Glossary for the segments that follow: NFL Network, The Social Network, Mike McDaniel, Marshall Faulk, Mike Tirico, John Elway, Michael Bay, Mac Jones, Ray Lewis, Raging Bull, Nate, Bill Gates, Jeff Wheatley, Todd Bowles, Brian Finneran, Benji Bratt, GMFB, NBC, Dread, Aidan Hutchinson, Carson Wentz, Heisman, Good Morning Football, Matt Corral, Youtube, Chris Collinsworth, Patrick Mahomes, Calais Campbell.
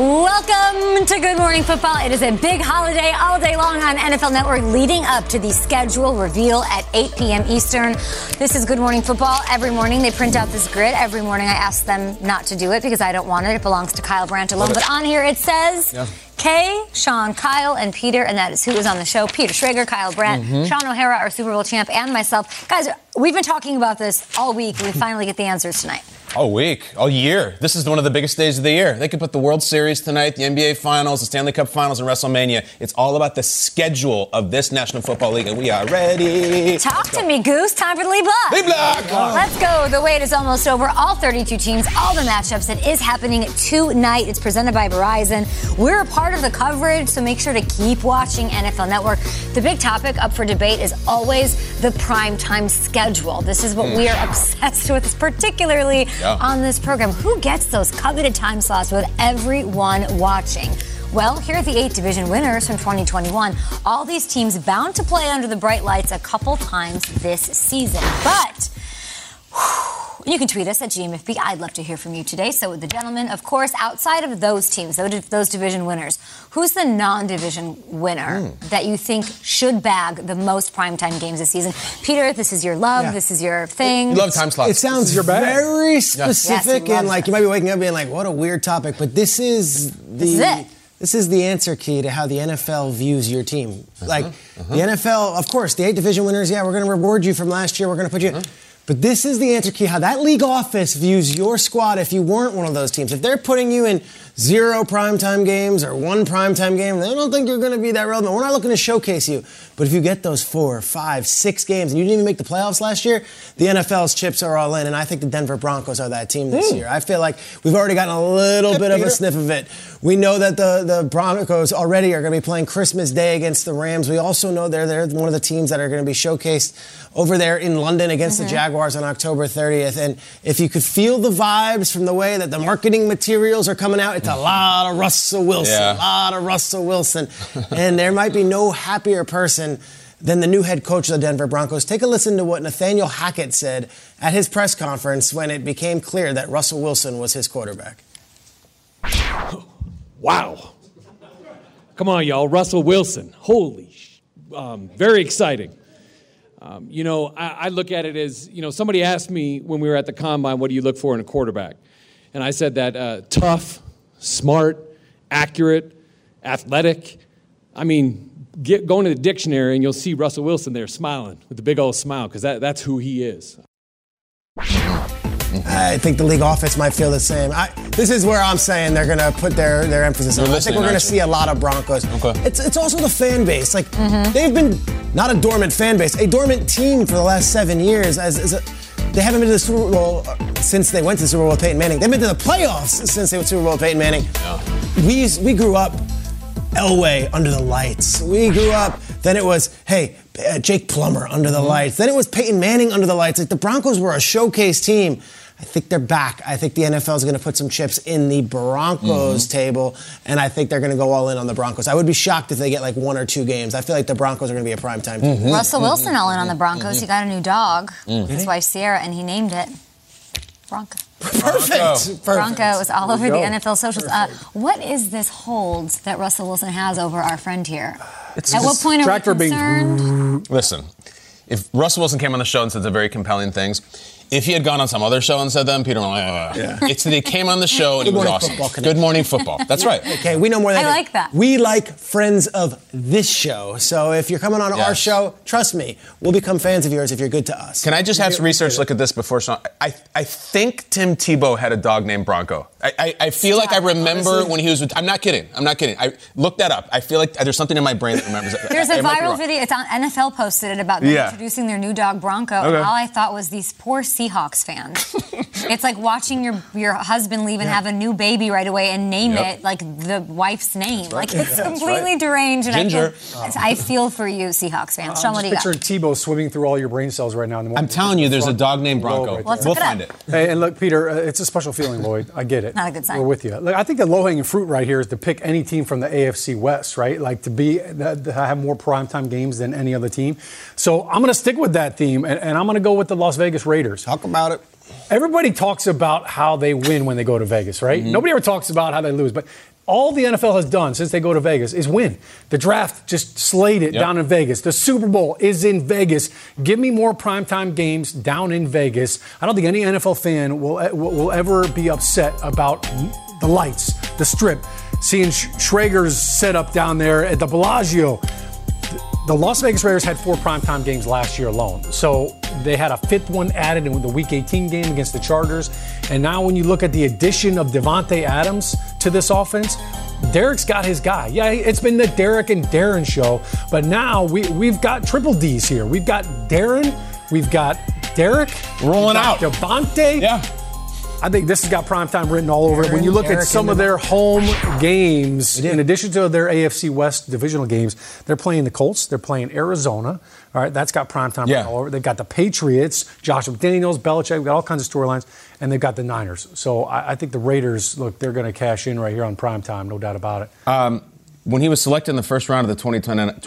Welcome to Good Morning Football. It is a big holiday all day long on NFL Network leading up to the schedule reveal at 8 p.m. Eastern. This is Good Morning Football. Every morning they print out this grid. Every morning I ask them not to do it because I don't want it. It belongs to Kyle Brandt alone. But on here it says Kay, Sean, Kyle, and Peter, and that is who was on the show. Peter Schrager, Kyle Brandt, Sean O'Hara, our Super Bowl champ, and myself. Guys, we've been talking about this all week. We finally get the answers tonight. All week, all year. This is one of the biggest days of the year. They could put the World Series tonight, the NBA Finals, the Stanley Cup Finals, and WrestleMania. It's all about the schedule of this National Football League, and we are ready. Talk to me, Goose. Time for the Lead Block. Lead Block. Oh. Let's go. The wait is almost over. All 32 teams, all the matchups. It is happening tonight. It's presented by Verizon. We're a part of the coverage, so make sure to keep watching NFL Network. The big topic up for debate is always the primetime schedule. This is what we are obsessed with, particularly on this program. Who gets those coveted time slots with everyone watching? Well, here are the 8 division winners from 2021. All these teams bound to play under the bright lights a couple times this season. But you can tweet us at GMFB. I'd love to hear from you today. So the gentlemen, of course, outside of those teams, those division winners, who's the non-division winner that you think should bag the most primetime games this season? Peter, this is your love. Yeah. This is your thing. You love time slots. It sounds very specific, and like you might be waking up being like, what a weird topic. But this is the answer key to how the NFL views your team. The NFL, of course, the 8 division winners, we're going to reward you from last year. We're going to put you... But this is the answer key, how that league office views your squad if you weren't one of those teams. If they're putting you in 0 primetime games or 1 primetime game, they don't think you're going to be that relevant. We're not looking to showcase you. But if you get those 4, 5, 6 games and you didn't even make the playoffs last year, the NFL's chips are all in. And I think the Denver Broncos are that team this year. I feel like we've already gotten a little bit of a sniff of it. We know that the Broncos already are going to be playing Christmas Day against the Rams. We also know they're one of the teams that are going to be showcased over there in London against the Jaguars on October 30th. And if you could feel the vibes from the way that the marketing materials are coming out, it's a lot of Russell Wilson, And there might be no happier person than the new head coach of the Denver Broncos. Take a listen to what Nathaniel Hackett said at his press conference when it became clear that Russell Wilson was his quarterback. Wow. Come on, y'all. Russell Wilson. Holy very exciting. I look at it as, somebody asked me when we were at the combine, what do you look for in a quarterback? And I said that tough, smart, accurate, athletic. Go into the dictionary and you'll see Russell Wilson there smiling with the big old smile because that's who he is. I think the league office might feel the same. This is where I'm saying they're going to put their emphasis on. I think we're going to see a lot of Broncos. Okay. It's also the fan base. Like they've been not a dormant fan base, a dormant team for the last 7 years. They haven't been to the Super Bowl since they went to the Super Bowl with Peyton Manning. They've been to the playoffs since they went to the Super Bowl with Peyton Manning. Yeah. We grew up Elway under the lights. We grew up. Then it was, Jake Plummer under the lights. Then it was Peyton Manning under the lights. Like the Broncos were a showcase team. I think they're back. I think the NFL is going to put some chips in the Broncos table, and I think they're going to go all in on the Broncos. I would be shocked if they get 1 or 2 games. I feel like the Broncos are going to be a primetime team. Russell Wilson all in on the Broncos. He got a new dog with his wife Sierra, and he named it Bronco. Perfect. Bronco was all over the NFL socials. What is this hold that Russell Wilson has over our friend here? At what point are we concerned? Listen, if Russell Wilson came on the show and said some very compelling things, If he had gone on some other show and said them, Peter would have been like, It's that he came on the show and it was awesome. Good Morning Football. That's right. Okay, we know more than that. I like that. We like friends of this show. So if you're coming on our show, trust me, we'll become fans of yours if you're good to us. Can I just have some research look at this before? I think Tim Tebow had a dog named Bronco. I feel like I remember when he was with... I'm not kidding. I looked that up. I feel like there's something in my brain that remembers it. There's a viral video. It's on NFL posted it about them introducing their new dog, Bronco. Okay. And all I thought was these poor Seahawks fans. It's like watching your husband leave and have a new baby right away and name it like the wife's name. Right. Like it's completely deranged. And Ginger. I feel for you, Seahawks fans. Sean, what do you got? I'm picturing Tebow swimming through all your brain cells right now. In the morning. I'm telling you, there's a dog named Bronco. Right we'll find it. Hey, and look, Peter, it's a special feeling, Lloyd. I get it. Not a good sign. We're with you. Look, I think the low-hanging fruit right here is to pick any team from the AFC West, right? Like to have more primetime games than any other team. So I'm going to stick with that theme, and I'm going to go with the Las Vegas Raiders. Talk about it. Everybody talks about how they win when they go to Vegas, right? Mm-hmm. Nobody ever talks about how they lose, but all the NFL has done since they go to Vegas is win. The draft just slayed it down in Vegas. The Super Bowl is in Vegas. Give me more primetime games down in Vegas. I don't think any NFL fan will ever be upset about the lights, the strip, seeing Schrager's setup down there at the Bellagio. The Las Vegas Raiders had 4 primetime games last year alone. So they had a 5th one added in the Week 18 game against the Chargers. And now when you look at the addition of Devontae Adams to this offense, Derek's got his guy. Yeah, it's been the Derek and Darren show. But now we've got triple Ds here. We've got Darren. We've got Derek. Rolling out. Devontae. Yeah. I think this has got primetime written all over it. When you look at some of their home games, in addition to their AFC West divisional games, they're playing the Colts. They're playing Arizona. All right, that's got primetime written all over. They've got the Patriots, Josh McDaniels, Belichick. We've got all kinds of storylines. And they've got the Niners. So I think the Raiders, look, they're going to cash in right here on primetime, no doubt about it. When he was selected in the first round of the 2010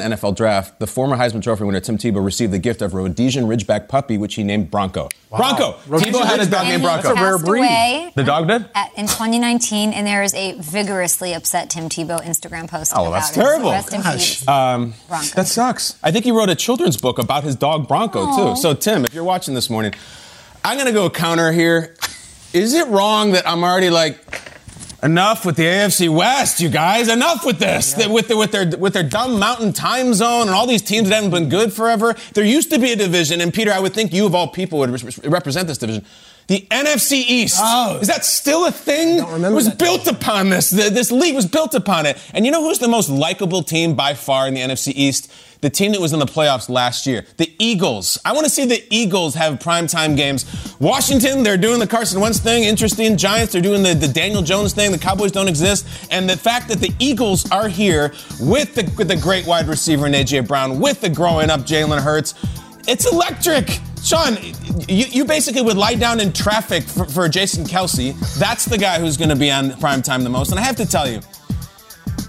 NFL Draft, the former Heisman Trophy winner Tim Tebow received the gift of a Rhodesian Ridgeback puppy, which he named Bronco. Wow. Bronco! Rhodesian Tebow had a dog named Bronco. That's a rare breed. The dog did? In 2019, and there is a vigorously upset Tim Tebow Instagram post about it. Oh, that's terrible. Rest in peace. Bronco. That sucks. I think he wrote a children's book about his dog Bronco, too. So, Tim, if you're watching this morning, I'm going to go counter here. Is it wrong that I'm already like... Enough with the AFC West, you guys. Enough with this. Yeah. With their dumb mountain time zone and all these teams that haven't been good forever. There used to be a division, and Peter, I would think you of all people would represent this division. The NFC East. Oh. Is that still a thing? I don't remember. It was built upon this. This league was built upon it. And you know who's the most likable team by far in the NFC East? The team that was in the playoffs last year. The Eagles. I want to see the Eagles have primetime games. Washington, they're doing the Carson Wentz thing. Interesting. Giants, they're doing the Daniel Jones thing. The Cowboys don't exist. And the fact that the Eagles are here with the great wide receiver in A.J. Brown, with the growing up Jalen Hurts, it's electric. Sean, you basically would lie down in traffic for Jason Kelce. That's the guy who's going to be on primetime the most. And I have to tell you,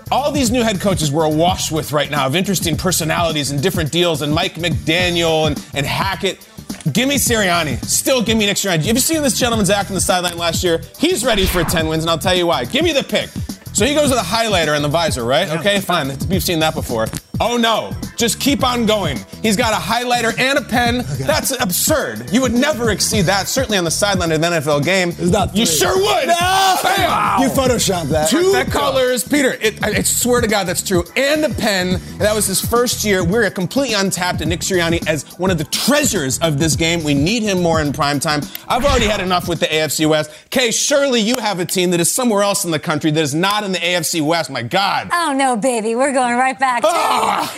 all these new head coaches we're awash with right now of interesting personalities and different deals, and Mike McDaniel and Hackett. Give me Sirianni. Still give me Nick Sirianni. Have you seen this gentleman's act on the sideline last year? He's ready for 10 wins, and I'll tell you why. Give me the pick. So he goes with a highlighter and the visor, right? Yeah. Okay, fine. We've seen that before. Oh, no. Just keep on going. He's got a highlighter and a pen. Okay. That's absurd. You would never exceed that, certainly on the sideline of an NFL game. It's not three. You sure would. No. Wow. You photoshopped that. 2 colors. Peter, I swear to God that's true. And a pen. That was his first year. We're completely untapped at Nick Sirianni as one of the treasures of this game. We need him more in primetime. I've already had enough with the AFC West. Kay, surely you have a team that is somewhere else in the country that is not in the AFC West. My God. Oh, no, baby. We're going right back to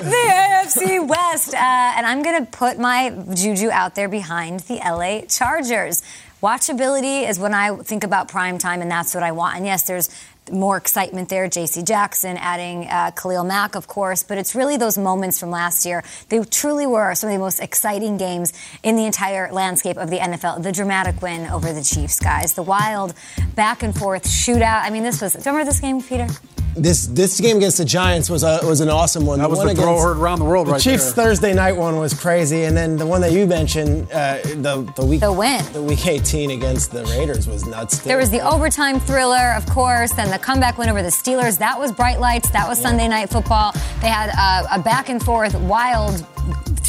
the AFC West. And I'm going to put my juju out there behind the LA Chargers. Watchability is when I think about primetime, and that's what I want. And yes, there's more excitement there. J.C. Jackson adding Khalil Mack, of course. But it's really those moments from last year. They truly were some of the most exciting games in the entire landscape of the NFL. The dramatic win over the Chiefs, guys. The wild back-and-forth shootout. I mean, this was – do you remember this game, Peter? This game against the Giants was an awesome one. That was the throw heard around the world right there. The Chiefs Thursday night one was crazy. And then the one that you mentioned, the week 18 against the Raiders was nuts. There was the overtime thriller, of course, and the comeback win over the Steelers. That was bright lights. That was Sunday Night Football. They had a back and forth wild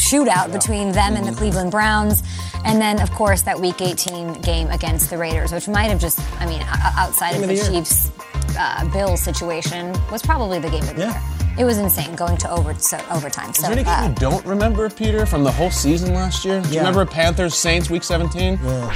shootout between them and the Cleveland Browns. And then, of course, that Week 18 game against the Raiders, which might have just, I mean, outside of the Chiefs-Bills situation, was probably the game of the year. It was insane going to overtime. Is there any game you don't remember, Peter, from the whole season last year? Do you remember Panthers-Saints Week 17? Yeah.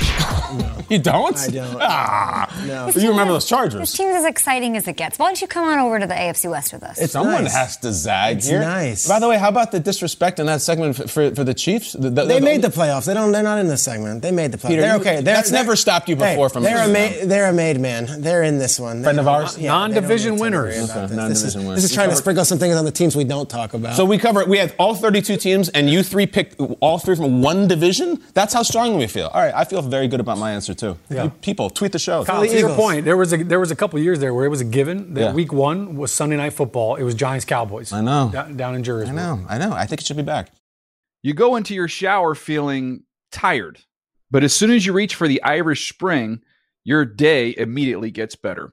No. You don't? I don't. Ah, no. You remember those Chargers. This team's as exciting as it gets. Why don't you come on over to the AFC West with us? Someone has to zag here. Nice. By the way, how about the disrespect in that segment for the Chiefs? They made the playoffs. They're not in this segment. They made the playoffs. Peter, they're okay. That's never stopped you before from they're a made man. They're in this one. Friend of ours. Yeah, non-division winners. This is trying to sprinkle some things on the teams we don't talk about. So we cover. We had all 32 teams, and you three picked all three from one division. That's how strongly we feel. All right, I feel very good about my answer too. Yeah. People, tweet the show. Kyle, to your point, there was a couple years there where it was a given that Week 1 was Sunday Night Football. It was Giants Cowboys. I know. Down in Jersey. I know. I think it should be back. You go into your shower feeling tired, but as soon as you reach for the Irish Spring, your day immediately gets better.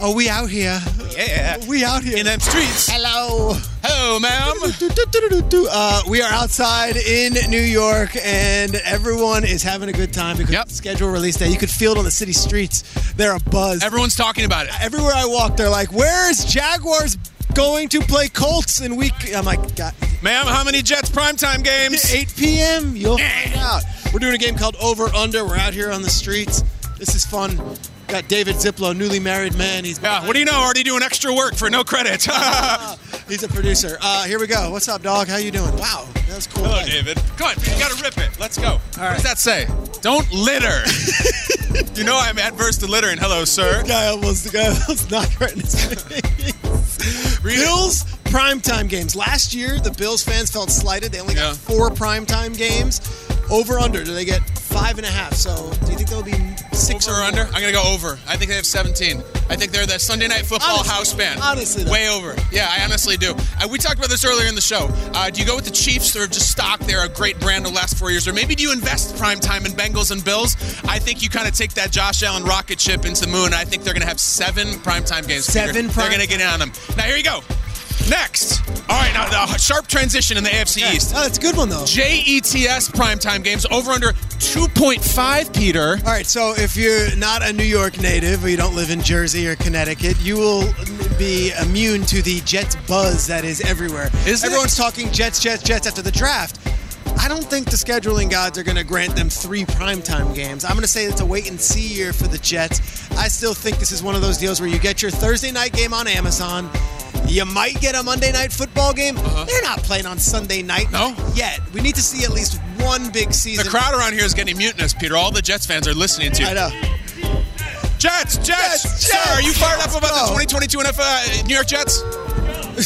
Oh, we out here. Yeah. We out here. In them streets. Hello. Hello, ma'am. We are outside in New York, and everyone is having a good time because of the scheduled release day. You could feel it on the city streets. They're abuzz. Everyone's talking about it. Everywhere I walk, they're like, where's Jaguars going to play Colts in week? I'm like, God. Ma'am, how many Jets primetime games? 8 p.m. You'll find out. We're doing a game called Over Under. We're out here on the streets. This is fun. Got David Ziplo, newly married man. He's what do you know? Already doing extra work for no credit. He's a producer. Here we go. What's up, dog? How you doing? Wow, that was cool. Hello, David. Come on, you gotta rip it. Let's go. All right. What does that say? Don't litter. You know I'm adverse to littering. Hello, sir. The guy almost knocked right in his face. Bills primetime games. Last year, the Bills fans felt slighted. They only got 4 primetime games. Over under? Do they get 5.5? So do you think there'll be 6 over or under? More? I'm gonna go over. I think they have 17. I think they're the Sunday Night Football house band. Honestly, though. Way over. Yeah, I honestly do. We talked about this earlier in the show. Do you go with the Chiefs or just stock? They're a great brand the last 4 years, or maybe do you invest prime time in Bengals and Bills? I think you kind of take that Josh Allen rocket ship into the moon. I think they're gonna have 7 primetime games. 7. They're gonna get in on them. Now here you go. Next. All right, now the sharp transition in the AFC East. Oh, that's a good one, though. JETS primetime games, over under 2.5, Peter. All right, so if you're not a New York native or you don't live in Jersey or Connecticut, you will be immune to the Jets buzz that is everywhere. Everyone's talking Jets after the draft. I don't think the scheduling gods are going to grant them 3 primetime games. I'm going to say it's a wait-and-see year for the Jets. I still think this is one of those deals where you get your Thursday night game on Amazon. You might get a Monday Night Football game. They're not playing on Sunday night yet. We need to see at least one big season. The crowd around here is getting mutinous, Peter. All the Jets fans are listening to you. I know. Jets! Sir, are you fired up about the 2022 NFL New York Jets?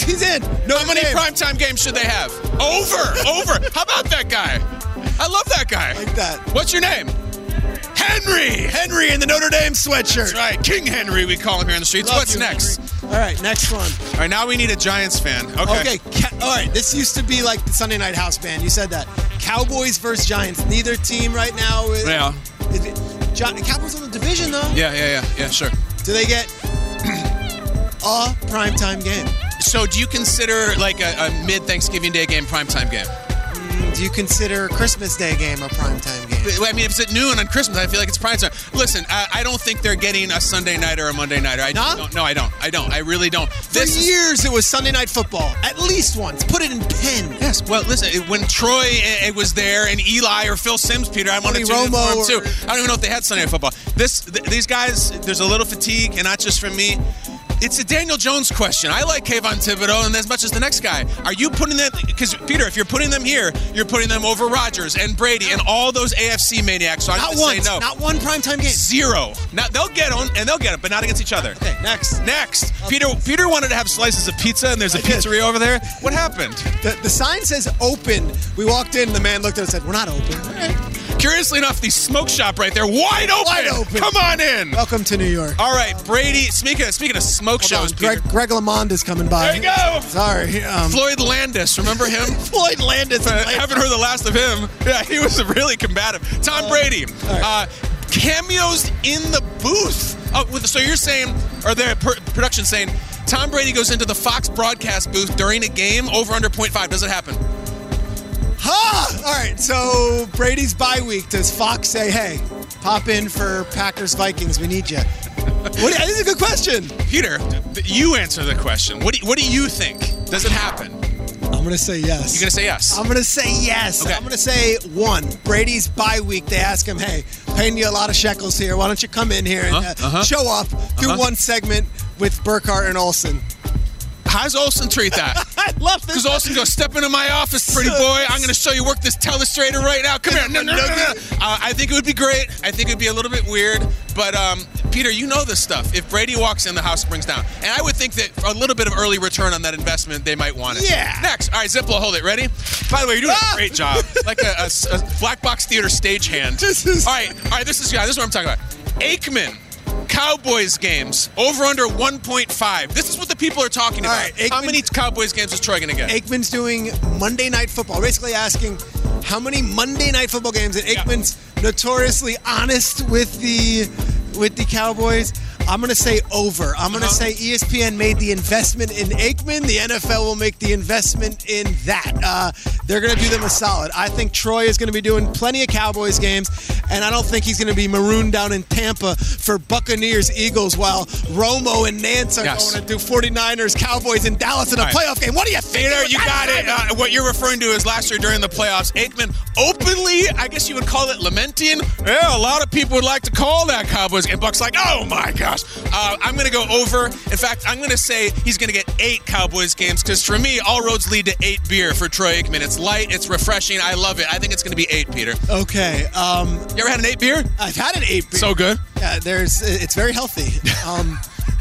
He's in. How many primetime games should they have? Over. How about that guy? I love that guy. Like that. What's your name? Henry in the Notre Dame sweatshirt. That's right. King Henry, we call him here in the streets. Love What's you, next? Henry. All right, next one. All right, now we need a Giants fan. Okay. All right, this used to be like the Sunday Night House band. You said that. Cowboys versus Giants. Neither team right now is... Yeah. Cowboys on the division, though. Yeah, sure. Do they get a primetime game? So do you consider like a mid-Thanksgiving Day game primetime game? Do you consider a Christmas Day game a primetime game? I mean, if it's at noon on Christmas, I feel like it's primetime. Listen, I don't think they're getting a Sunday nighter or a Monday nighter. I don't. I really don't. For years, it was Sunday Night Football. At least once. Put it in pen. Yes. Well, listen, when Troy was there and Eli or Phil Sims, Peter, I wanted to inform them too. I don't even know if they had Sunday Night Football. These guys, there's a little fatigue, and not just from me. It's a Daniel Jones question. I like Kayvon Thibodeau and as much as the next guy. Are you putting them? Because, Peter, if you're putting them here, you're putting them over Rodgers and Brady and all those AFC maniacs. So I'm going to say no. Not one primetime game. 0. Now, they'll get on, and they'll get it, but not against each other. Okay, next. Peter wanted to have slices of pizza, and there's a pizzeria over there. What happened? The sign says open. We walked in, and the man looked at us and said, we're not open. All right. Curiously enough, the smoke shop right there, wide open. Come on in. Welcome to New York. All right, Brady. Speaking of smoke shows, Greg LeMond is coming by. There you go. Sorry, Floyd Landis. Remember him? Floyd Landis. I haven't heard the last of him. Yeah, he was really combative. Tom Brady. Right. Cameos in the booth. Oh, so you're saying, or the production saying, Tom Brady goes into the Fox broadcast booth during a game, over under 0.5. Does it happen? Ha! All right, so Brady's bye week. Does Fox say, hey, pop in for Packers-Vikings. We need you. That is a good question. Peter, you answer the question. What do you think? Does it happen? I'm going to say yes. You're going to say yes? I'm going to say yes. Okay. I'm going to say one. Brady's bye week, they ask him, hey, paying you a lot of shekels here. Why don't you come in here and show up through one segment with Burkhardt and Olson? How does Olson treat that? I love this. Because Olson goes, step into my office, pretty boy. I'm going to show you work this telestrator right now. Come here. No. I think it would be great. I think it would be a little bit weird. But, Peter, you know this stuff. If Brady walks in, the house springs down. And I would think that a little bit of early return on that investment, they might want it. Yeah. Next. All right, Ziplo, hold it. Ready? By the way, you're doing a great job. Like a black box theater stagehand. All right. This is what I'm talking about. Aikman. Cowboys games, over under 1.5. This is what the people are talking about. Right, Aikman, how many Cowboys games is Troy going to get? Aikman's doing Monday Night Football, basically asking how many Monday Night Football games, and Aikman's notoriously honest with the Cowboys. I'm going to say over. I'm going to say ESPN made the investment in Aikman. The NFL will make the investment in that. They're going to do them a solid. I think Troy is going to be doing plenty of Cowboys games, and I don't think he's going to be marooned down in Tampa for Buccaneers-Eagles while Romo and Nance are going to do 49ers-Cowboys in Dallas in a playoff game. What do you think? Peter, you got it. What you're referring to is last year during the playoffs, Aikman openly, I guess you would call it lamenting. Yeah, a lot of people would like to call that Cowboys game. Buck's like, oh, my God. I'm going to go over. In fact, I'm going to say he's going to get 8 Cowboys games because for me, all roads lead to 8 beer for Troy Aikman. It's light. It's refreshing. I love it. I think it's going to be 8, Peter. Okay. You ever had an 8 beer? I've had an 8 beer. So good. Yeah, it's very healthy.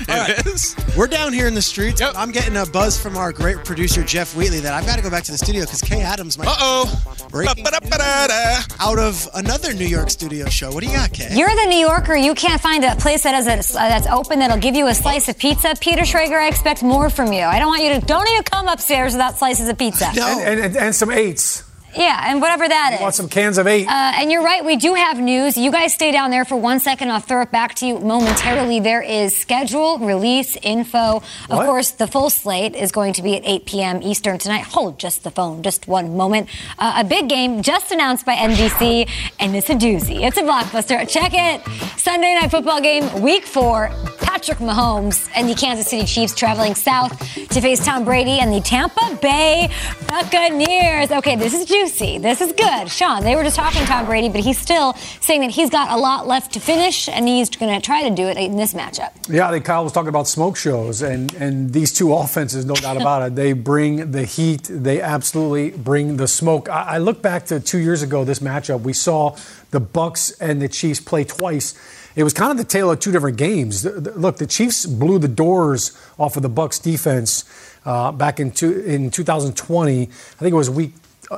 It is. We're down here in the streets. Yep. I'm getting a buzz from our great producer, Jeff Wheatley, that I've got to go back to the studio because Kay Adams might be breaking out of another New York studio show. What do you got, Kay? You're the New Yorker. You can't find a place that that's open that'll give you a slice of pizza. Peter Schrager, I expect more from you. I don't want you to... Don't even come upstairs without slices of pizza. No. And some 8s. Yeah, and whatever that is. Want some cans of 8. And you're right, we do have news. You guys stay down there for 1 second. I'll throw it back to you momentarily. There is schedule, release, info. Of course, the full slate is going to be at 8 p.m. Eastern tonight. Hold just the phone, just one moment. A big game just announced by NBC, and it's a doozy. It's a blockbuster. Check it. Sunday Night Football game, Week 4. Patrick Mahomes and the Kansas City Chiefs traveling south to face Tom Brady and the Tampa Bay Buccaneers. Okay, this is juicy. This is good. Sean, they were just talking Tom Brady, but he's still saying that he's got a lot left to finish, and he's going to try to do it in this matchup. Yeah, I think Kyle was talking about smoke shows, and these two offenses, no doubt about it, they bring the heat. They absolutely bring the smoke. I look back to 2 years ago, this matchup. We saw the Bucs and the Chiefs play twice. It was kind of the tale of two different games. Look, the Chiefs blew the doors off of the Bucs defense back in 2020. I think it was week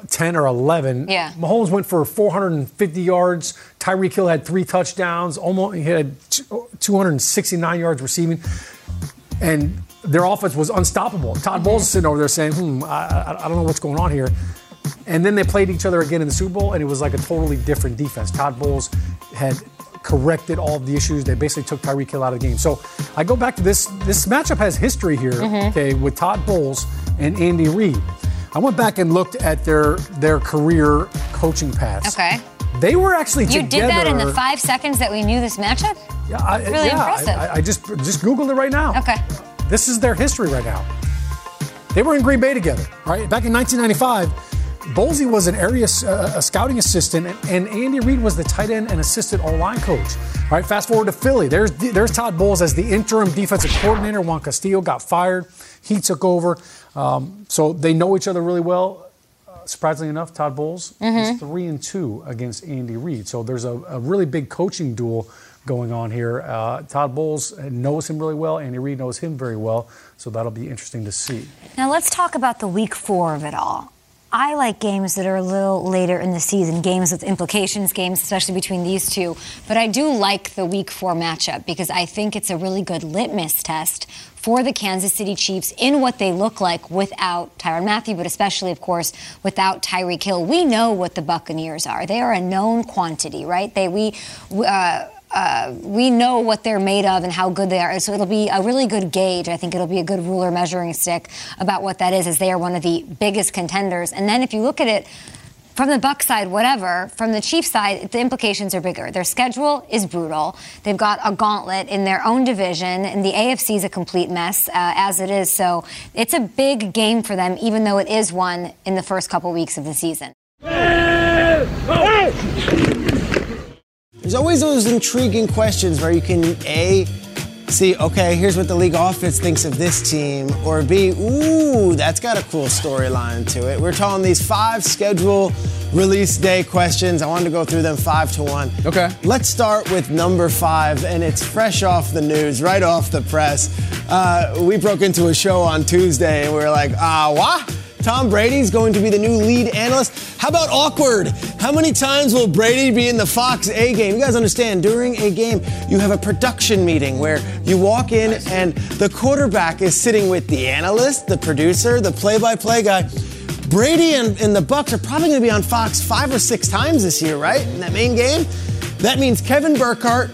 10 or 11. Yeah. Mahomes went for 450 yards. Tyreek Hill had 3 touchdowns. Almost he had 269 yards receiving. And their offense was unstoppable. Todd Bowles is sitting over there saying, I don't know what's going on here. And then they played each other again in the Super Bowl, and it was like a totally different defense. Todd Bowles had corrected all of the issues. They basically took Tyreek Hill out of the game. So I go back to this matchup has history here, okay, with Todd Bowles and Andy Reid. I went back and looked at their career coaching paths. Okay. They were actually together. You did that in the 5 seconds that we knew this matchup? Yeah, impressive. I just Googled it right now. Okay. This is their history right now. They were in Green Bay together, right? Back in 1995, Bolsey was an area a scouting assistant, and Andy Reid was the tight end and assistant O-line coach. All right, fast forward to Philly. There's Todd Bowles as the interim defensive coordinator. Juan Castillo got fired. He took over. So they know each other really well. Surprisingly enough, Todd Bowles is 3-2 against Andy Reid. So there's a really big coaching duel going on here. Todd Bowles knows him really well. Andy Reid knows him very well. So that'll be interesting to see. Now let's talk about the Week 4 of it all. I like games that are a little later in the season, games with implications, games especially between these two. But I do like the Week 4 matchup because I think it's a really good litmus test for the Kansas City Chiefs in what they look like without Tyrann Mathieu, but especially, of course, without Tyreek Hill. We know what the Buccaneers are. They are a known quantity, right? We know what they're made of and how good they are. So it'll be a really good gauge. I think it'll be a good ruler measuring stick about what that is, as they are one of the biggest contenders. And then if you look at it from the Bucs side, whatever, from the Chiefs side, the implications are bigger. Their schedule is brutal. They've got a gauntlet in their own division, and the AFC is a complete mess as it is. So it's a big game for them, even though it is one in the first couple weeks of the season. There's always those intriguing questions where you can, A, see, okay, here's what the league offense thinks of this team, or B, ooh, that's got a cool storyline to it. We're calling these 5 schedule release day questions. I wanted to go through them 5 to 1. Okay. Let's start with number 5, and it's fresh off the news, right off the press. We broke into a show on Tuesday, and we were like, what? Tom Brady's going to be the new lead analyst. How about awkward? How many times will Brady be in the Fox A game? You guys understand, during a game, you have a production meeting where you walk in and the quarterback is sitting with the analyst, the producer, the play-by-play guy. Brady and the Bucs are probably going to be on Fox 5 or 6 times this year, right? In that main game. That means Kevin Burkhardt,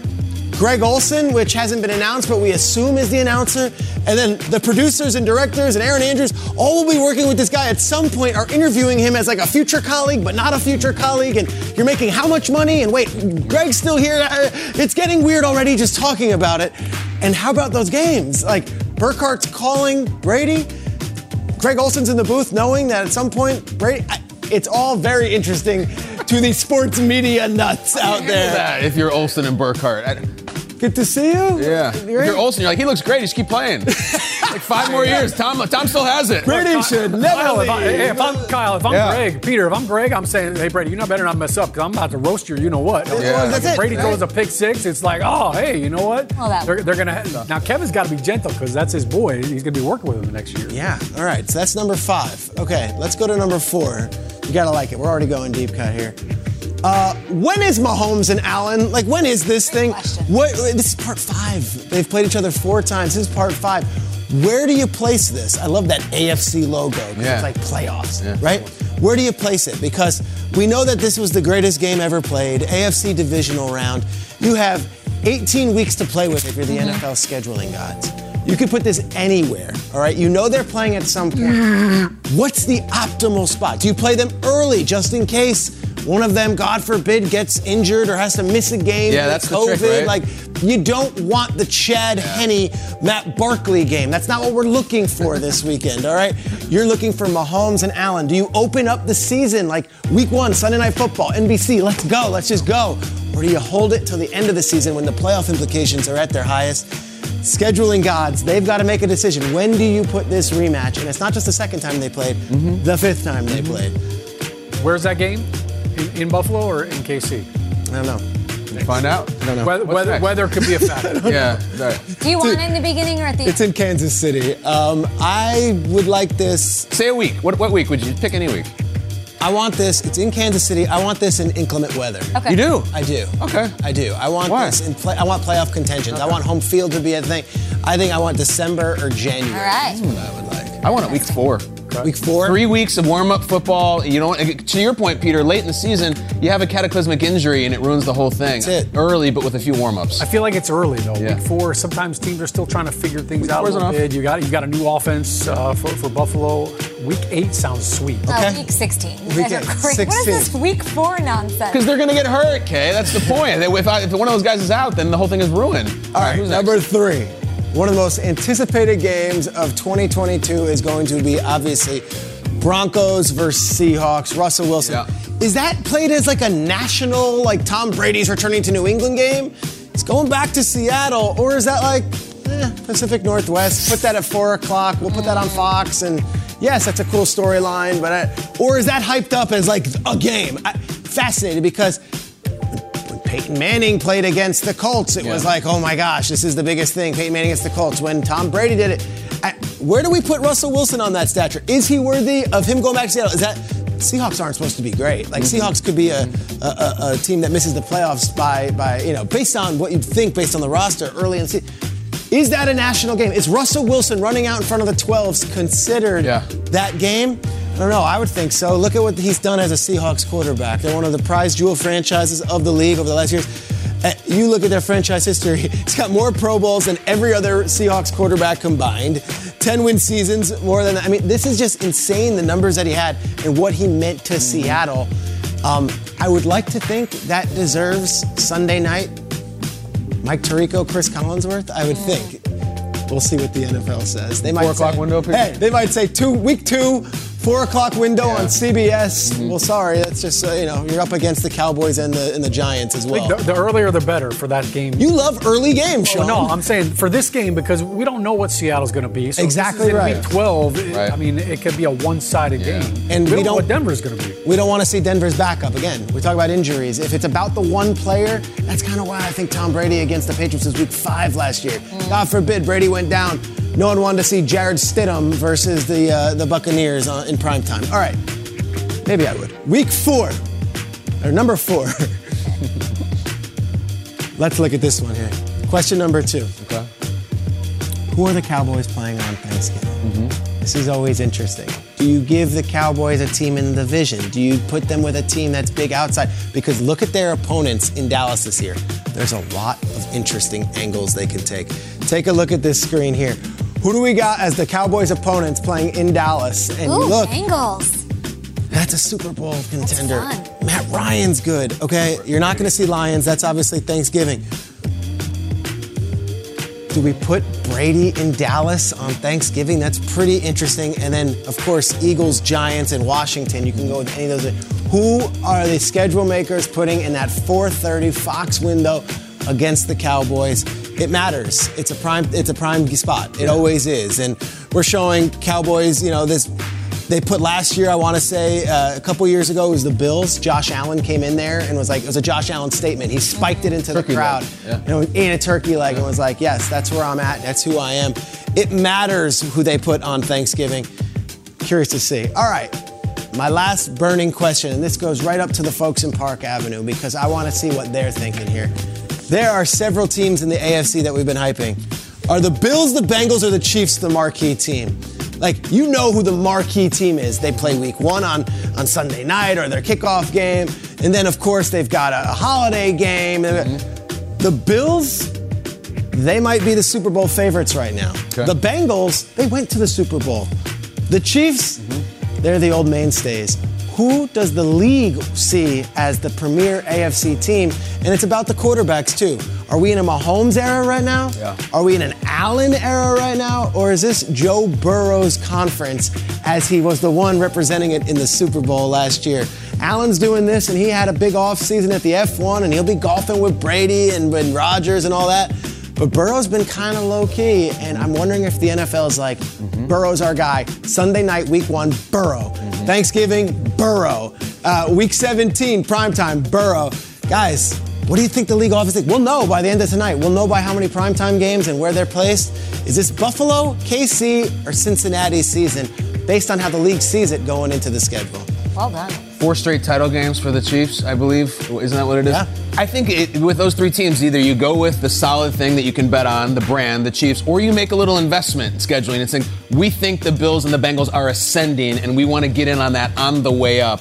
Greg Olson, which hasn't been announced, but we assume is the announcer. And then the producers and directors and Aaron Andrews all will be working with this guy at some point, are interviewing him as like a future colleague, but not a future colleague. And you're making how much money? And wait, Greg's still here. It's getting weird already just talking about it. And how about those games? Like Burkhardt's calling Brady. Greg Olson's in the booth knowing that at some point, Brady. It's all very interesting to the sports media nuts out there. That if you're Olson and Burkhardt. Good to see you. Yeah. You're Olsen. You're like, he looks great. Just keep playing. Like 5 more years. Tom still has it. Brady should never leave. If I'm Greg, Peter, if I'm Greg, I'm saying, hey, Brady, you know better not mess up because I'm about to roast you. You know what? Yeah. That's it. Brady throws a pick 6. It's like, oh, hey, you know what? They're going to. Now, Kevin's got to be gentle because that's his boy. He's going to be working with him next year. Yeah. All right. So that's number 5. Okay. Let's go to number 4. You got to like it. We're already going deep cut here. When is Mahomes and Allen? Like, when is this thing? This is part 5. They've played each other 4 times. This is part 5. Where do you place this? I love that AFC logo. It's like playoffs, right? Where do you place it? Because we know that this was the greatest game ever played, AFC divisional round. You have 18 weeks to play with if you're the NFL scheduling gods. You could put this anywhere, all right? You know they're playing at some point. What's the optimal spot? Do you play them early just in case one of them, God forbid, gets injured or has to miss a game with COVID? Trick, right? Like, you don't want the Chad Henne, Matt Barkley game. That's not what we're looking for this weekend, all right? You're looking for Mahomes and Allen. Do you open up the season like week 1, Sunday Night Football, NBC, let's go, let's just go? Or do you hold it till the end of the season when the playoff implications are at their highest? Scheduling gods, they've got to make a decision. When do you put this rematch? And it's not just the second time they played, the 5th time they played. Where's that game? In Buffalo or in KC? I don't know. We'll find out. I don't know. Weather could be a factor. Do you want it in the beginning or at the end? It's in Kansas City. I would like this. Say a week. What week would you pick? Any week? I want this. It's in Kansas City. I want this in inclement weather. Okay. You do? I do. Okay. I do. I want this in play. I want playoff contentions. Okay. I want home field to be a thing. I think I want December or January. All right. That's what I would like. I want it week 4. Okay. Week 4? 3 weeks of warm-up football. You know, to your point, Peter, late in the season, you have a cataclysmic injury and it ruins the whole thing. That's it. Early, but with a few warm-ups. I feel like it's early, though. Yeah. Week 4, sometimes teams are still trying to figure things out a little bit. You got a new offense for Buffalo. Week 8 sounds sweet. Okay. Week 16. Week 16. What is this week 4 nonsense? Because they're going to get hurt, Kay. That's the point. If one of those guys is out, then the whole thing is ruined. All right, number 3. One of the most anticipated games of 2022 is going to be, obviously, Broncos versus Seahawks, Russell Wilson. Yeah. Is that played as like a national, like Tom Brady's returning to New England game? It's going back to Seattle, or is that like Pacific Northwest? Put that at 4 o'clock. We'll put that on Fox. And yes, that's a cool storyline. But or is that hyped up as like a game? Fascinated because Peyton Manning played against the Colts. It was like, oh my gosh, this is the biggest thing. Peyton Manning against the Colts. When Tom Brady did it, where do we put Russell Wilson on that stature? Is he worthy of him going back to Seattle? Is that Seahawks aren't supposed to be great. Like, Seahawks could be a team that misses the playoffs by you know, based on what you'd think, based on the roster early in the season. Is that a national game? Is Russell Wilson running out in front of the 12s considered that game? I don't know. I would think so. Look at what he's done as a Seahawks quarterback. They're one of the prize jewel franchises of the league over the last years. You look at their franchise history, he's got more Pro Bowls than every other Seahawks quarterback combined. 10-win seasons, more than that. I mean, this is just insane, the numbers that he had and what he meant to Seattle. I would like to think that deserves Sunday night. Mike Tirico, Chris Collinsworth, I would think. We'll see what the NFL says. They might 4 o'clock say, window. Hey, they might say week two, 4 o'clock window on CBS. Well, sorry, that's just you know, you're up against the Cowboys and the Giants as well. The earlier the better for that game. You love early games, Sean. No, I'm saying for this game because we don't know what Seattle's going to be. So exactly this is right. In week 12, I mean, it could be a one-sided game. And we don't know what Denver's going to be. We don't want to see Denver's backup again. We talk about injuries. If it's about the one player, that's kind of why I think Tom Brady against the Patriots was week 5 last year. God forbid Brady went down. No one wanted to see Jared Stidham versus the Buccaneers in primetime. All right. Maybe I would. Number 4. Let's look at this one here. Question number 2. Okay. Who are the Cowboys playing on Thanksgiving? Mm-hmm. This is always interesting. Do you give the Cowboys a team in the division? Do you put them with a team that's big outside? Because look at their opponents in Dallas this year. There's a lot of interesting angles they can take. Take a look at this screen here. Who do we got as the Cowboys' opponents playing in Dallas? And ooh, look, Bengals. That's a Super Bowl contender. Matt Ryan's good. Okay, you're not going to see Lions. That's obviously Thanksgiving. Do we put Brady in Dallas on Thanksgiving? That's pretty interesting. And then, of course, Eagles, Giants, and Washington. You can go with any of those. Who are the schedule makers putting in that 4:30 Fox window against the Cowboys? It matters. It's a prime spot. It always is. And we're showing Cowboys, you know, this. They put last year, I want to say, a couple years ago, it was the Bills. Josh Allen came in there and was like, it was a Josh Allen statement. He spiked it into the crowd in a turkey leg and was like, yes, that's where I'm at. That's who I am. It matters who they put on Thanksgiving. Curious to see. All right. My last burning question, and this goes right up to the folks in Park Avenue because I want to see what they're thinking here. There are several teams in the AFC that we've been hyping. Are the Bills, the Bengals, or the Chiefs the marquee team? Like, you know who the marquee team is. They play week 1 on Sunday night or their kickoff game. And then, of course, they've got a holiday game. Mm-hmm. The Bills, they might be the Super Bowl favorites right now. Okay. The Bengals, they went to the Super Bowl. The Chiefs, they're the old mainstays. Who does the league see as the premier AFC team? And it's about the quarterbacks, too. Are we in a Mahomes era right now? Yeah. Are we in an Allen era right now? Or is this Joe Burrow's conference as he was the one representing it in the Super Bowl last year? Allen's doing this, and he had a big offseason at the F1, and he'll be golfing with Brady and Rodgers and all that. But Burrow's been kind of low-key, and I'm wondering if the NFL's like, Burrow's our guy. Sunday night, week 1, Burrow. Thanksgiving, Burrow. Week 17, primetime, Burrow. Guys, what do you think the league office thinks? We'll know by the end of tonight. We'll know by how many primetime games and where they're placed. Is this Buffalo, KC, or Cincinnati season based on how the league sees it going into the schedule? Well done. 4 straight title games for the Chiefs, I believe. Isn't that what it is? Yeah. I think with those 3 teams, either you go with the solid thing that you can bet on, the brand, the Chiefs, or you make a little investment in scheduling and saying, we think the Bills and the Bengals are ascending, and we want to get in on that on the way up.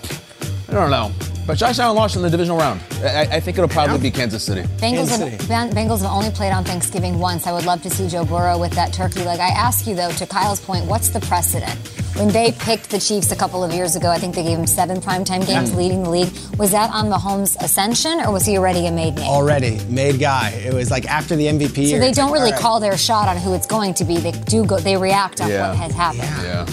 I don't know. But Josh Allen lost in the divisional round. I think it'll probably be Kansas City. Bengals have only played on Thanksgiving once. I would love to see Joe Burrow with that turkey leg. I ask you, though, to Kyle's point, what's the precedent? When they picked the Chiefs a couple of years ago, I think they gave him 7 primetime games leading the league. Was that on Mahomes' ascension, or was he already a made name? Already. Made guy. It was like after the MVP year. So they don't really call their shot on who it's going to be. They do go. They react on what has happened.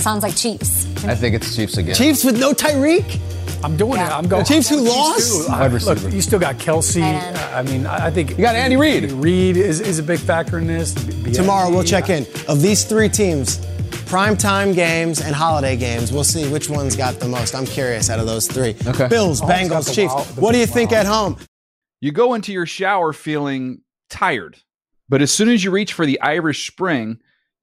Sounds like Chiefs. I think it's Chiefs again. Chiefs with no Tyreek? I'm doing it. I'm going. The Chiefs who lost? Look, you still got Kelsey. I mean, I think. You got Andy Reid. Andy Reid is a big factor in this. Tomorrow we'll check in. Of these 3 teams, primetime games and holiday games, we'll see which one's got the most. I'm curious out of those 3. Okay. Bills, Bengals, Chiefs. What do you think at home? You go into your shower feeling tired, but as soon as you reach for the Irish Spring,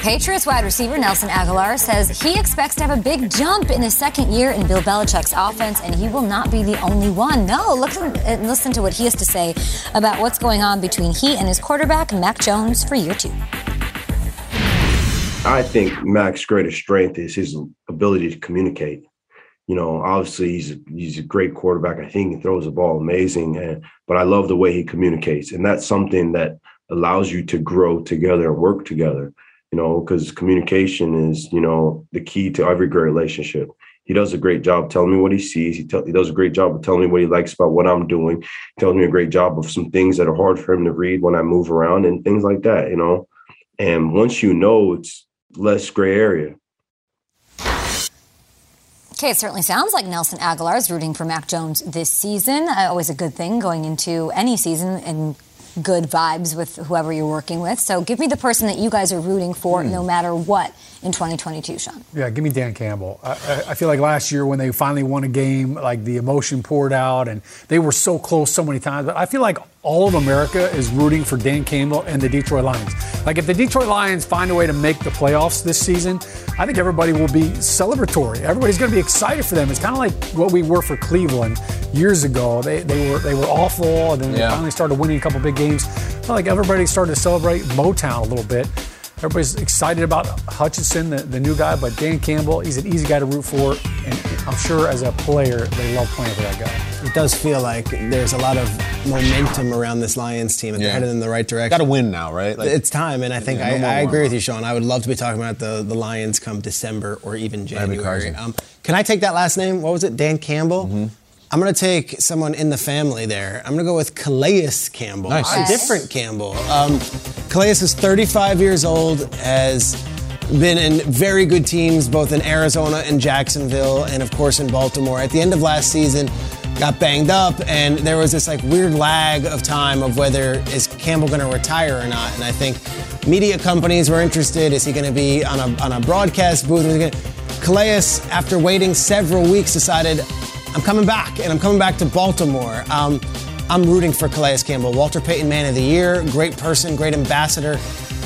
Patriots wide receiver Nelson Agholor says he expects to have a big jump in his second year in Bill Belichick's offense, and he will not be the only one. No, listen to what he has to say about what's going on between he and his quarterback, Mac Jones, for year two. I think Mac's greatest strength is his ability to communicate. You know, obviously he's a great quarterback. I think he throws the ball amazing, but I love the way he communicates, and that's something that allows you to grow together and work together. You know, because communication is, you know, the key to every great relationship. He does a great job telling me what he sees. He does a great job of telling me what he likes about what I'm doing. He tells me a great job of some things that are hard for him to read when I move around and things like that, you know. And once you know, it's less gray area. Okay, it certainly sounds like Nelson Agholor is rooting for Mac Jones this season. Always a good thing going into any season and good vibes with whoever you're working with. So give me the person that you guys are rooting for no matter what in 2022, Sean. Yeah, give me Dan Campbell. I feel like last year when they finally won a game, like the emotion poured out and they were so close so many times. But I feel like all of America is rooting for Dan Campbell and the Detroit Lions. Like if the Detroit Lions find a way to make the playoffs this season, I think everybody will be celebratory. Everybody's going to be excited for them. It's kind of like what we were for Cleveland years ago. They were awful, and then they finally started winning a couple big games. I feel like everybody started to celebrate Motown a little bit. Everybody's excited about Hutchinson, the new guy, but Dan Campbell, he's an easy guy to root for, and I'm sure as a player, they love playing for that guy. It does feel like there's a lot of momentum around this Lions team, and they're headed in the right direction. Got to win now, right? Like, it's time, and I think I agree with you, Sean. I would love to be talking about the Lions come December or even January. Can I take that last name? What was it? Dan Campbell? Mm-hmm. I'm going to take someone in the family there. I'm going to go with Calais Campbell. Nice. Nice. A different Campbell. Calais is 35 years old, has been in very good teams, both in Arizona and Jacksonville, and of course in Baltimore. At the end of last season, got banged up, and there was this like weird lag of time of whether is Campbell going to retire or not. And I think media companies were interested. Is he going to be on a broadcast booth? Calais, after waiting several weeks, decided, I'm coming back, and I'm coming back to Baltimore. I'm rooting for Calais Campbell. Walter Payton Man of the Year, great person, great ambassador.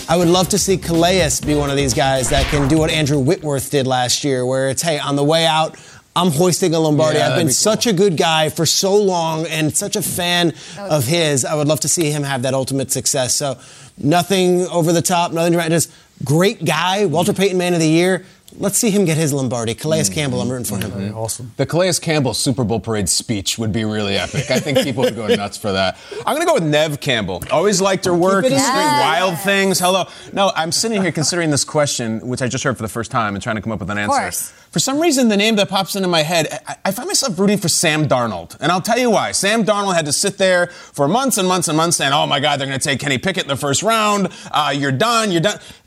I would love to see Calais be one of these guys that can do what Andrew Whitworth did last year, where it's, hey, on the way out, I'm hoisting a Lombardi. I've been such a good guy for so long and such a fan of his. I would love to see him have that ultimate success. So nothing over the top, nothing dramatic, just great guy, Walter Payton Man of the Year. Let's see him get his Lombardi. Calais Campbell, I'm rooting for him. Mm-hmm. Awesome. The Calais Campbell Super Bowl parade speech would be really epic. I think people would go nuts for that. I'm going to go with Nev Campbell. Always liked her work. She's doing wild things. Hello. No, I'm sitting here considering this question, which I just heard for the first time, and trying to come up with an answer. Of course. For some reason, the name that pops into my head, I find myself rooting for Sam Darnold. And I'll tell you why. Sam Darnold had to sit there for months and months and months saying, oh, my God, they're going to take Kenny Pickett in the first round. You're done.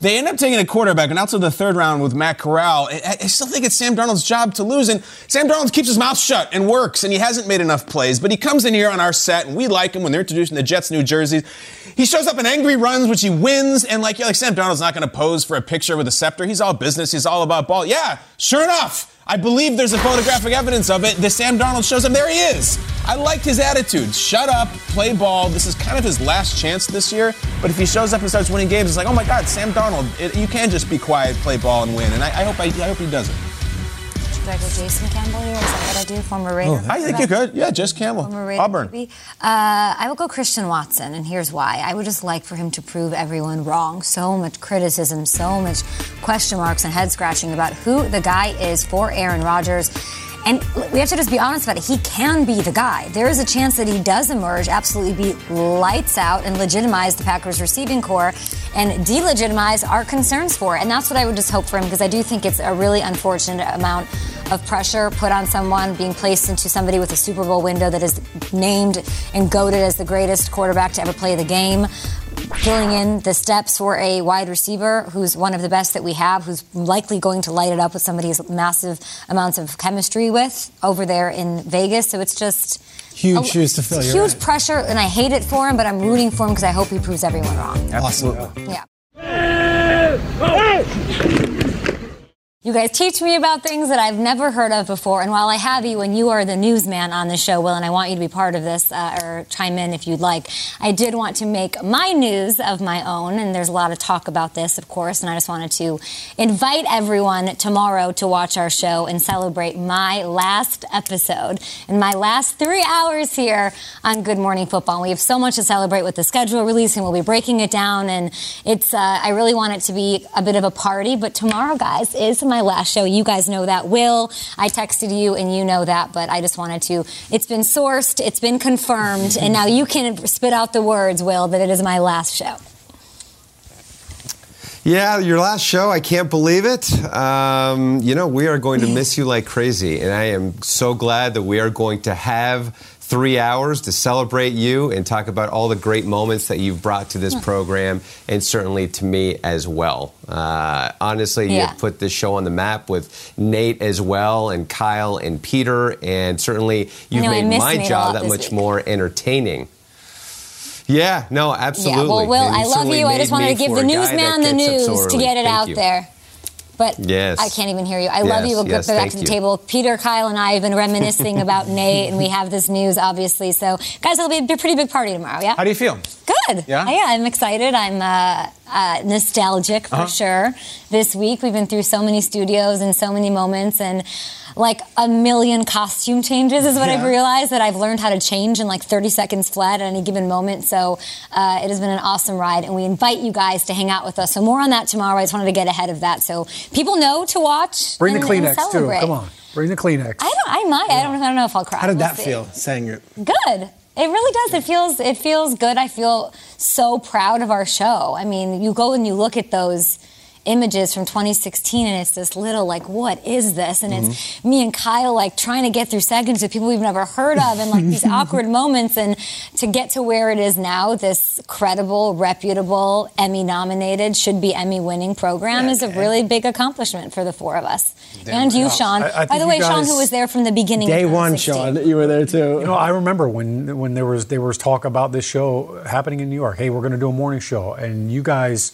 They end up taking a quarterback and out to the third round with Matt Corral. I still think it's Sam Darnold's job to lose. And Sam Darnold keeps his mouth shut and works, and he hasn't made enough plays. But he comes in here on our set, and we like him when they're introducing the Jets' new jerseys. He shows up in angry runs, which he wins. And you're like, Sam Darnold's not going to pose for a picture with a scepter. He's all business. He's all about ball. Yeah, sure enough. I believe there's a photographic evidence of it. The Sam Darnold shows up. There he is. I liked his attitude. Shut up, play ball. This is kind of his last chance this year. But if he shows up and starts winning games, it's like, oh my God, Sam Darnold. You can just be quiet, play ball, and win. And I hope he does it. Should I go Jason Campbell here? Is that what I do? Former Raider. I think you could. Yeah, just Campbell. Auburn. I will go Christian Watson, and here's why. I would just like for him to prove everyone wrong. So much criticism, so much question marks and head scratching about who the guy is for Aaron Rodgers. And we have to just be honest about it. He can be the guy. There is a chance that he does emerge, absolutely be lights out, and legitimize the Packers receiving core and delegitimize our concerns for it. And that's what I would just hope for him, because I do think it's a really unfortunate amount of pressure put on someone being placed into somebody with a Super Bowl window that is named and goated as the greatest quarterback to ever play the game. filling in the steps for a wide receiver who's one of the best that we have, who's likely going to light it up with somebody he's massive amounts of chemistry with over there in Vegas. So it's just huge shoes to fill. Huge pressure, and I hate it for him, but I'm rooting for him because I hope he proves everyone wrong. Absolutely. Yeah. You guys teach me about things that I've never heard of before, and while I have you, and you are the newsman on the show, Will, and I want you to be part of this, or chime in if you'd like, I did want to make my news of my own, and there's a lot of talk about this, of course, and I just wanted to invite everyone tomorrow to watch our show and celebrate my last episode and my last 3 hours here on Good Morning Football. We have so much to celebrate with the schedule release, and we'll be breaking it down, and it's I really want it to be a bit of a party, but tomorrow, guys, is my last show. You guys know that. Will, I texted you and you know that, but I just wanted to, it's been sourced, it's been confirmed, and now you can spit out the words, Will, that it is my last show. Yeah, your last show, I can't believe it. You know, we are going to miss you like crazy, and I am so glad that we are going to have 3 hours to celebrate you and talk about all the great moments that you've brought to this program and certainly to me as well. Honestly, you've put this show on the map with Nate as well and Kyle and Peter, and certainly you've made my job that much more entertaining. Yeah, no, absolutely. Yeah, well, Will, I love you. I just wanted to give the newsman the news to get it out there. But I can't even hear you. I love you. We'll get back to the table. Peter, Kyle, and I have been reminiscing about Nate, and we have this news, obviously. So, guys, it'll be a pretty big party tomorrow, yeah? How do you feel? Good. Yeah? Yeah, I'm excited. I'm nostalgic, for sure. This week, we've been through so many studios and so many moments, and like a million costume changes is what I've realized, that I've learned how to change in like 30 seconds flat at any given moment. So it has been an awesome ride, and we invite you guys to hang out with us. So more on that tomorrow. I just wanted to get ahead of that so people know to watch. Bring the Kleenex too. Come on, bring the Kleenex. I might. Yeah. I don't know if I'll cry. How did that feel saying it? Good. It really does. It feels good. I feel so proud of our show. I mean, you go and you look at those images from 2016, and it's this little like, what is this? And it's me and Kyle like trying to get through segments with people we've never heard of, and like these awkward moments, and to get to where it is now, this credible, reputable, Emmy nominated, should be Emmy winning program is a really big accomplishment for the four of us. Damn, and you, Sean. By the way, Sean, who was there from the beginning. Day one, Sean, you were there too. You know, I remember when there was talk about this show happening in New York. Hey, we're going to do a morning show, and you guys.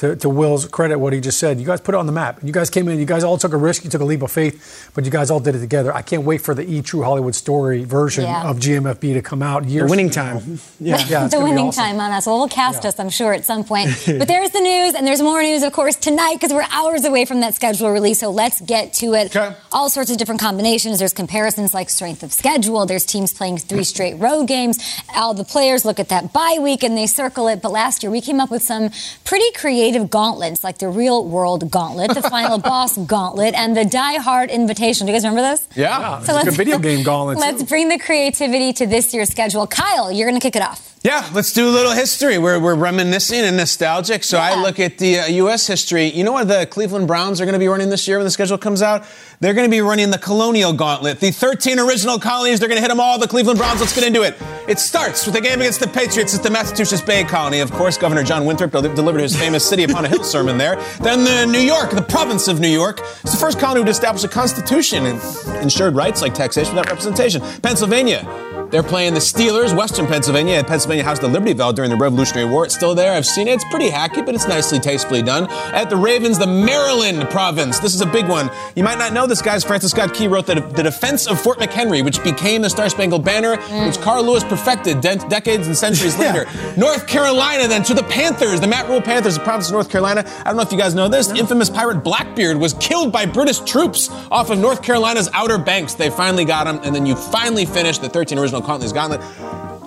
To Will's credit, what he just said, you guys put it on the map. You guys came in, you guys all took a risk, you took a leap of faith, but you guys all did it together. I can't wait for the True Hollywood Story version of GMFB to come out. Years the winning time. Yeah, the winning awesome. Time on us. Well, we'll cast us, I'm sure, at some point. But there's the news, and there's more news, of course, tonight, because we're hours away from that schedule release, so let's get to it. Okay. All sorts of different combinations. There's comparisons like strength of schedule. There's teams playing 3 straight road games. All the players look at that bye week, and they circle it. But last year, we came up with some pretty creative gauntlets, like the Real World Gauntlet, the Final Boss Gauntlet, and the Die Hard Invitational. Do you guys remember those? Yeah, so it's a video game gauntlet. Let's bring the creativity to this year's schedule. Kyle, you're going to kick it off. Yeah, let's do a little history. We're reminiscing and nostalgic. So I look at the U.S. history. You know what the Cleveland Browns are going to be running this year when the schedule comes out? They're going to be running the Colonial Gauntlet. The 13 original colonies, they're going to hit them all. The Cleveland Browns, let's get into it. It starts with a game against the Patriots at the Massachusetts Bay Colony. Of course, Governor John Winthrop delivered his famous City Upon a Hill sermon there. Then New York, the province of New York. It's the first colony to establish a constitution and ensured rights like taxation without representation. Pennsylvania. They're playing the Steelers, Western Pennsylvania, at Pennsylvania House of the Liberty Bell during the Revolutionary War. It's still there. I've seen it. It's pretty hacky, but it's nicely, tastefully done. At the Ravens, the Maryland province. This is a big one. You might not know this, guys. Francis Scott Key wrote the defense of Fort McHenry, which became the Star-Spangled Banner, which Carl Lewis perfected decades and centuries later. North Carolina, then, to the Panthers, the Matt Rule Panthers, the province of North Carolina. I don't know if you guys know this. The infamous pirate Blackbeard was killed by British troops off of North Carolina's Outer Banks. They finally got him, and then you finally finish the 13 original Continental Gauntlet.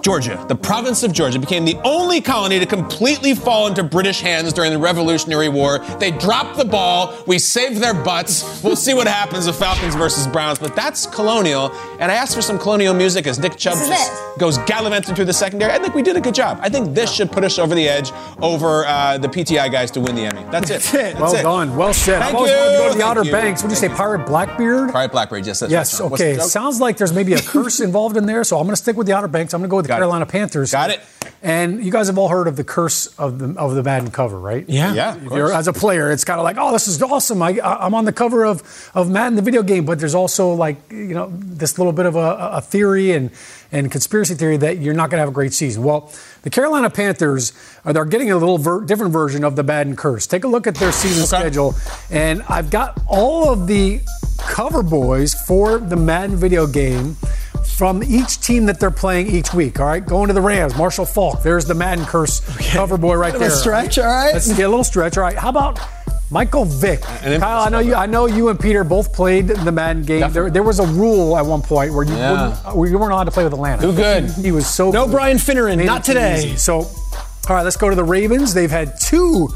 Georgia, the province of Georgia, became the only colony to completely fall into British hands during the Revolutionary War. They dropped the ball. We saved their butts. We'll see what happens with Falcons versus Browns, but that's colonial. And I asked for some colonial music as Nick Chubb just goes gallivanting through the secondary. I think we did a good job. I think this should put us over the edge over the PTI guys to win the Emmy. That's it. Well done. Well said. Thank you. I always wanted to go to the Outer Banks. What did you say, Pirate Blackbeard? Pirate Blackbeard, yes. Okay. Sounds like there's maybe a curse involved in there, so I'm going to stick with the Outer Banks. I'm going to go with Carolina Panthers. Got it. And you guys have all heard of the curse of the Madden cover, right? Yeah. If you're, as a player, it's kind of like, oh, this is awesome. I'm on the cover of Madden, the video game. But there's also, like, you know, this little bit of a theory and conspiracy theory that you're not going to have a great season. Well, the Carolina Panthers, they're getting a little different version of the Madden curse. Take a look at their season schedule. And I've got all of the cover boys for the Madden video game from each team that they're playing each week, all right? Going to the Rams, Marshall Faulk. There's the Madden curse cover boy right there. A stretch, all right? Let's get a little stretch, all right? How about Michael Vick? Kyle, I know you and Peter both played the Madden game. There was a rule at one point where you weren't allowed to play with Atlanta. Too good. He was so good. Brian Finneran, not today. So, all right, let's go to the Ravens. They've had two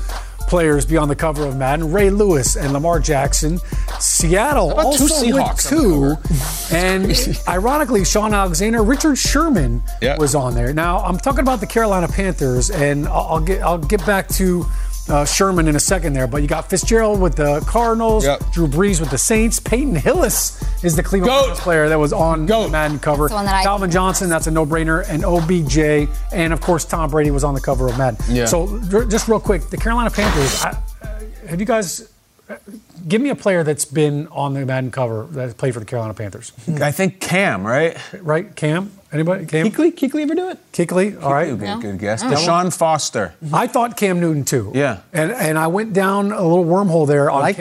players be on the cover of Madden, Ray Lewis and Lamar Jackson. Seattle also Seahawks with two. And ironically, Sean Alexander, Richard Sherman was on there. Now, I'm talking about the Carolina Panthers, and I'll get back to Sherman in a second there, but you got Fitzgerald with the Cardinals, Drew Brees with the Saints, Peyton Hillis is the Cleveland Browns player that was on the Madden cover. Calvin Johnson, that's a no-brainer, and OBJ, and of course Tom Brady was on the cover of Madden. Yeah. So just real quick, the Carolina Panthers, have you guys, give me a player that's been on the Madden cover that played for the Carolina Panthers. I think Cam, right? Right, Cam. Anybody? Cam? Kuechly ever do it? Kuechly, all right. Good guess. Deshaun Foster. I thought Cam Newton, too. Yeah. And I went down a little wormhole there on the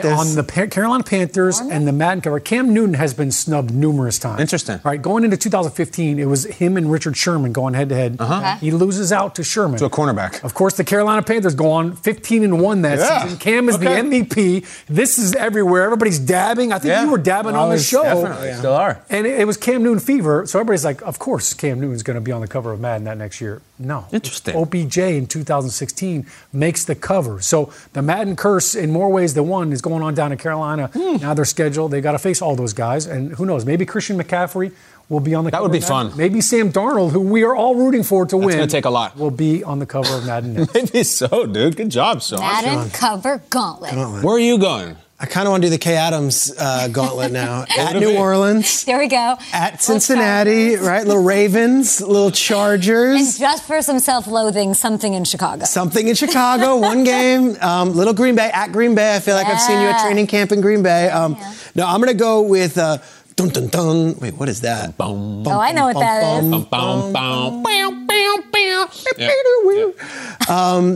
Carolina Panthers and the Madden cover. Cam Newton has been snubbed numerous times. Interesting. All right, going into 2015, it was him and Richard Sherman going head-to-head. Uh-huh. He loses out to Sherman. To a cornerback. Of course, the Carolina Panthers go on 15-1 that season. Cam is the MVP. This is everywhere. Everybody's dabbing. I think you were dabbing on the show. Definitely. Yeah. Still are. And it was Cam Newton fever, so everybody's like, of course, Cam Newton's going to be on the cover of Madden that next year. No. Interesting. OBJ in 2016 makes the cover. So the Madden curse, in more ways than one, is going on down in Carolina. Now they're scheduled. They got to face all those guys. And who knows? Maybe Christian McCaffrey will be on the cover. That would be fun. Maybe Sam Darnold, who we are all rooting for to win. It's going to take a lot. Will be on the cover of Madden next. Maybe so, dude. Good job, Sean. Madden cover gauntlet. Where are you going? I kind of want to do the Kay Adams gauntlet now. At New Orleans. There we go. At Cincinnati, right? Little Ravens, little Chargers. And just for some self-loathing, something in Chicago. Something in Chicago, one game. Little Green Bay, at Green Bay. I feel like I've seen you at training camp in Green Bay. No, I'm going to go with... dun, dun, dun. Wait, what is that? Bum, bum, I know what that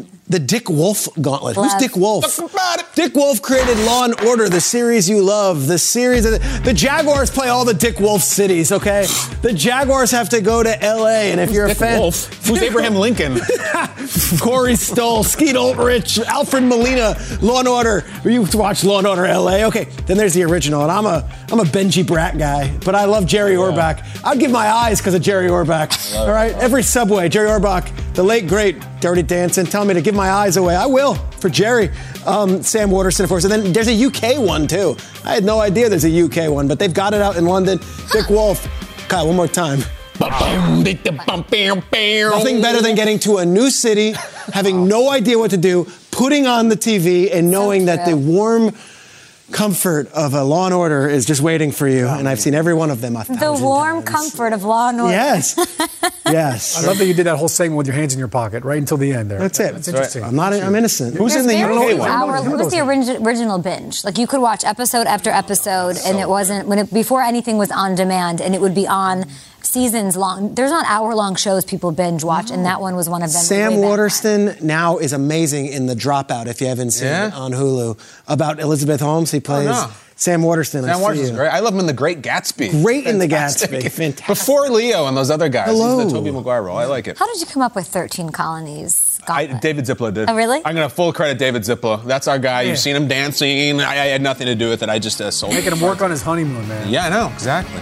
is. The Dick Wolf gauntlet. Who's Dick Wolf? Dick Wolf created Law and Order, the series you love, the series. The Jaguars play all the Dick Wolf cities, okay? The Jaguars have to go to L.A., and if you're a fan... Wolf? Who's Abraham Lincoln? Corey Stoll, Skeet Ulrich, Alfred Molina, Law and Order. You watch Law and Order L.A.? Okay, then there's the original, and I'm a Benji Bratt guy, but I love Jerry Orbach. I'd give my eyes because of Jerry Orbach, all right? Every subway, Jerry Orbach, the late, great Dirty Dancing, tell me to give my eyes away. I will, for Jerry. Sam Waterston, of course. And then there's a UK one, too. I had no idea there's a UK one, but they've got it out in London. Dick Wolf. Kyle, one more time. Nothing better than getting to a new city, having no idea what to do, putting on the TV, and knowing that the warm comfort of a Law and Order is just waiting for you, and I've seen every one of them. The warm comfort of Law and Order. Yes. I love that you did that whole segment with your hands in your pocket right until the end there. That's it. That's interesting. Right. I'm innocent. Who's in the UK one? What was the original binge? Like, you could watch episode after episode, and it wasn't before anything was on demand, and it would be on seasons long. There's not hour-long shows people binge watch, and that one was one of them. Sam Waterston now is amazing in The Dropout, if you haven't seen it on Hulu, about Elizabeth Holmes. He plays Sam Waterston. Sam Waterston's great. I love him in The Great Gatsby. In The Gatsby. Fantastic. Before Leo and those other guys. Hello. He's in the Tobey Maguire role. I like it. How did you come up with 13 Colonies? David Ziplo did. Oh, really? I'm going to full credit David Ziplo. That's our guy. Yeah. You've seen him dancing. I had nothing to do with it. I just sold him. Making him work on his honeymoon, man. Yeah, I know. Exactly.